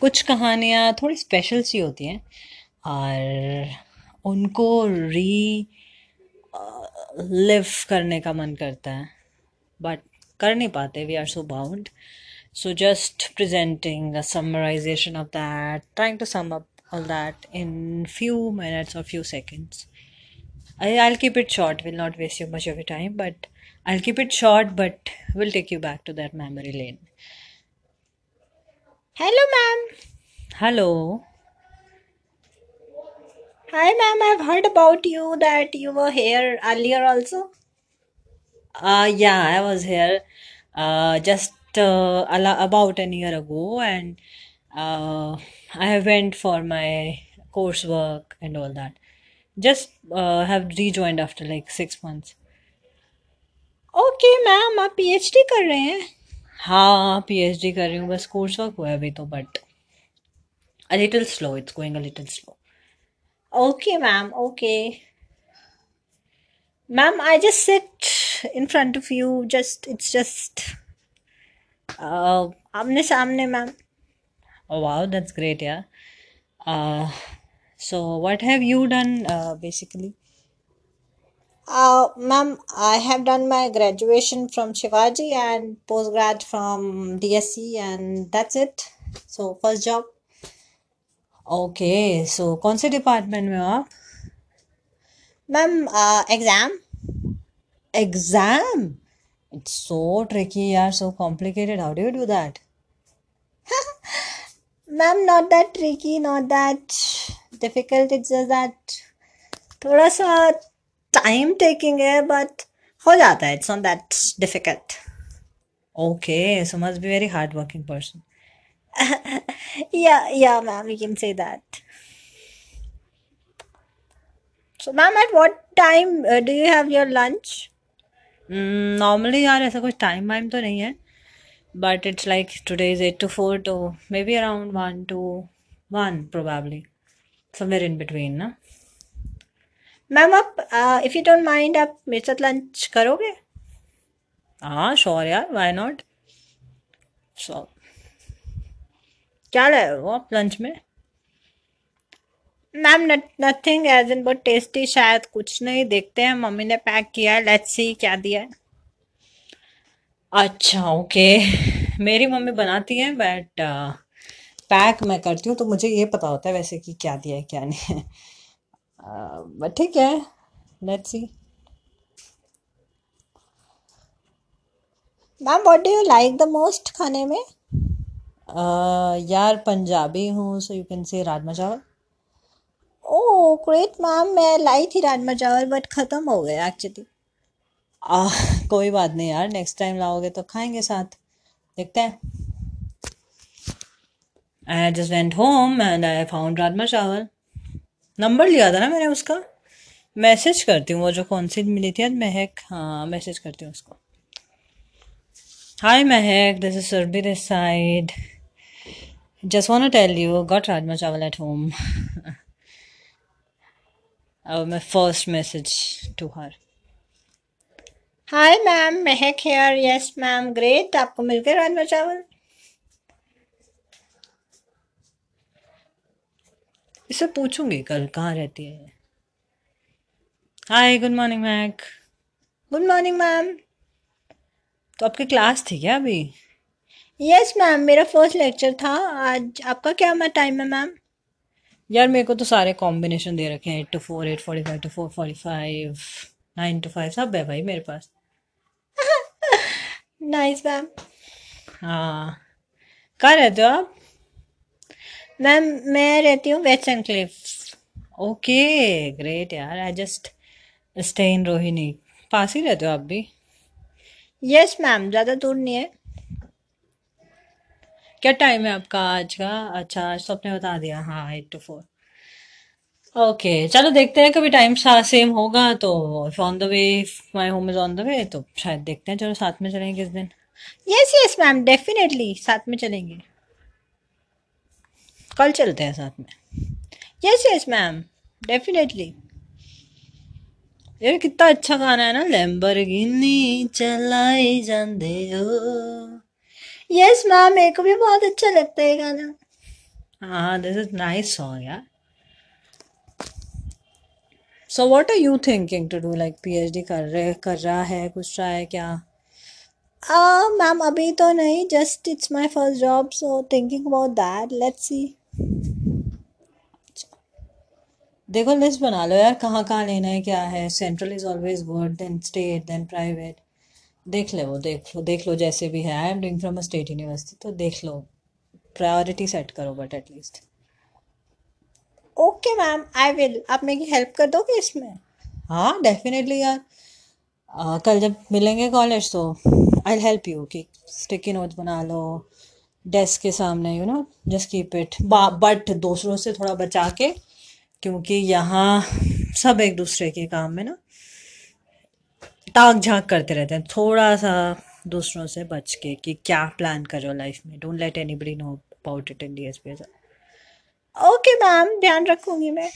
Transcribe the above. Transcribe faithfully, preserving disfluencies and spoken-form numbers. कुछ कहानियाँ थोड़ी स्पेशल सी होती हैं और उनको री लिव करने का मन करता है, बट कर नहीं पाते. We are so bound. So just presenting a summarization of that, trying to sum up all that in few minutes or few seconds. I, I'll keep it short, will not waste you much of your time, but I'll keep it short, but we'll take you back to that memory lane. Hello, ma'am. Hello. Hi, ma'am. I've heard about you that you were here earlier also. Uh, yeah, I was here uh, just Uh, about a year ago, and uh, I went for my coursework and all that. Just uh, have rejoined after like six months. Okay, ma'am, आप PhD कर रहे हैं? हाँ, PhD कर रही हूँ. बस coursework हुआ अभी तो, but a little slow. It's going a little slow. Okay, ma'am. Okay, ma'am. I just sit in front of you. Just it's just. आमने सामने मैम. वाओ, दैट्स ग्रेट यार. So what have you done basically? Ma'am, I have done my graduation from Shivaji and post grad from DSE and that's it. So first job. Okay, so कौन से department में हो आप? Ma'am, exam. Exam? It's so tricky, yaar. So complicated. How do you do that? Ma'am, not that tricky, not that difficult. It's just that थोड़ा सा time taking है, but हो जाता है. It's not that difficult. Okay, so must be very hardworking person. yeah, yeah, ma'am, we can say that. So, ma'am, at what time uh, do you have your lunch? Normally यार ऐसा कुछ time वाइम तो नहीं है, but it's like today is eight to four, तो may be around one two one probably somewhere in between ना. Ma'am, आप इफ़ यू डोंट माइंड आप मेरे साथ लंच करोगे? हाँ, श्योर यार, वाई नॉट. श्योर. क्या लाए हो आप लंच में? मैम, नथिंग एज इन बहुत टेस्टी शायद कुछ नहीं. देखते हैं, मम्मी ने पैक किया है. लेट्स सी क्या दिया है. अच्छा, ओके. मेरी मम्मी बनाती हैं, बट पैक मैं करती हूँ, तो मुझे ये पता होता है वैसे कि क्या दिया है क्या नहीं है. बट ठीक है, let's see. Ma'am, what do you like the most खाने में? uh, यार पंजाबी हूँ, so you can say rajma चावल. ओह ग्रेट मैम, मैं लाई थी राजमा चावल, बट ख़त्म हो गया एक्चुअली. आह, कोई बात नहीं यार, नेक्स्ट टाइम लाओगे तो खाएंगे साथ. देखते हैं. I just went home and I found rajma chawal. Number लिया था ना मैंने उसका. मैसेज करती हूँ वो जो कौन सी मिली थी, महक. हाँ, मैसेज करती हूँ उसको. Hi Mahak, this is Surbhi Desai. Just want to tell you got rajma chawal at home. Uh, my first message to her. Hi ma'am, Mehek here. Yes ma'am, great. आपको मिल गया राजमा चावल? इसे पूछूंगी कल कहाँ रहती है. Hi, good morning Mehek. Good morning ma'am. तो आपकी क्लास थी क्या अभी? Yes ma'am, मेरा फर्स्ट लेक्चर था आज. आपका क्या टाइम है मैम? यार मेरे को तो सारे कॉम्बिनेशन दे रखे हैं. Eight to four, eight forty five to four forty five, nine to five, सब है भाई मेरे पास. Nice ma'am. हाँ, कहाँ रहते हो आप? मैम, मैं रहती हूँ वेस्टर्न क्लिफ्स. ओके ग्रेट यार. I just stay in Rohini. पास ही रहते हो आप भी? यस मैम, ज़्यादा दूर नहीं है. क्या टाइम है आपका आज का? अच्छा, आज तो आपने बता दिया. हाँ, एट टू फोर. ओके, चलो देखते हैं कभी टाइम सेम होगा तो. If on the way, my home is on the way, तो शायद देखते हैं. चलो साथ में चलेंगे किस दिन. यस यस मैम, डेफिनेटली साथ में चलेंगे. कल चलते हैं साथ में. Yes yes ma'am, definitely. ये कितना अच्छा गाना है ना, लैम्बोर्गिनी चलाई जांदे हो. यस मैम, मेरे को भी बहुत अच्छा लगता है ये गाना। हाँ, दिस इज नाइस सॉन्ग यार। So what are you thinking to do, like PhD कर रहे कर रहा है, कुछ रहा है क्या? Uh, मैम अभी तो नहीं, just it's my first job, so thinking about that, let's see. देखो लिस्ट बना लो यार, कहाँ कहाँ लेना है, क्या है। Central is always good, then state, then private. देख लो देख लो देख लो जैसे भी है। I am doing from a state university, तो देख लो, प्रायोरिटी सेट करो but at least. Okay ma'am, I will. आप मेरी हेल्प कर दोगे इसमें? हाँ डेफिनेटली यार। आ, कल जब मिलेंगे कॉलेज तो आई हेल्प यू कि स्टिकी नोट्स बना लो डेस्क के सामने, you know, just keep it, but दूसरों से थोड़ा बचा के, क्योंकि यहाँ सब एक दूसरे के काम में ना ताक झांक करते रहते हैं। थोड़ा सा दूसरों से बच के कि क्या प्लान कर रहे हो लाइफ में। Don't let anybody know about it in D S P. Okay ma'am, ध्यान रखूँगी मैं।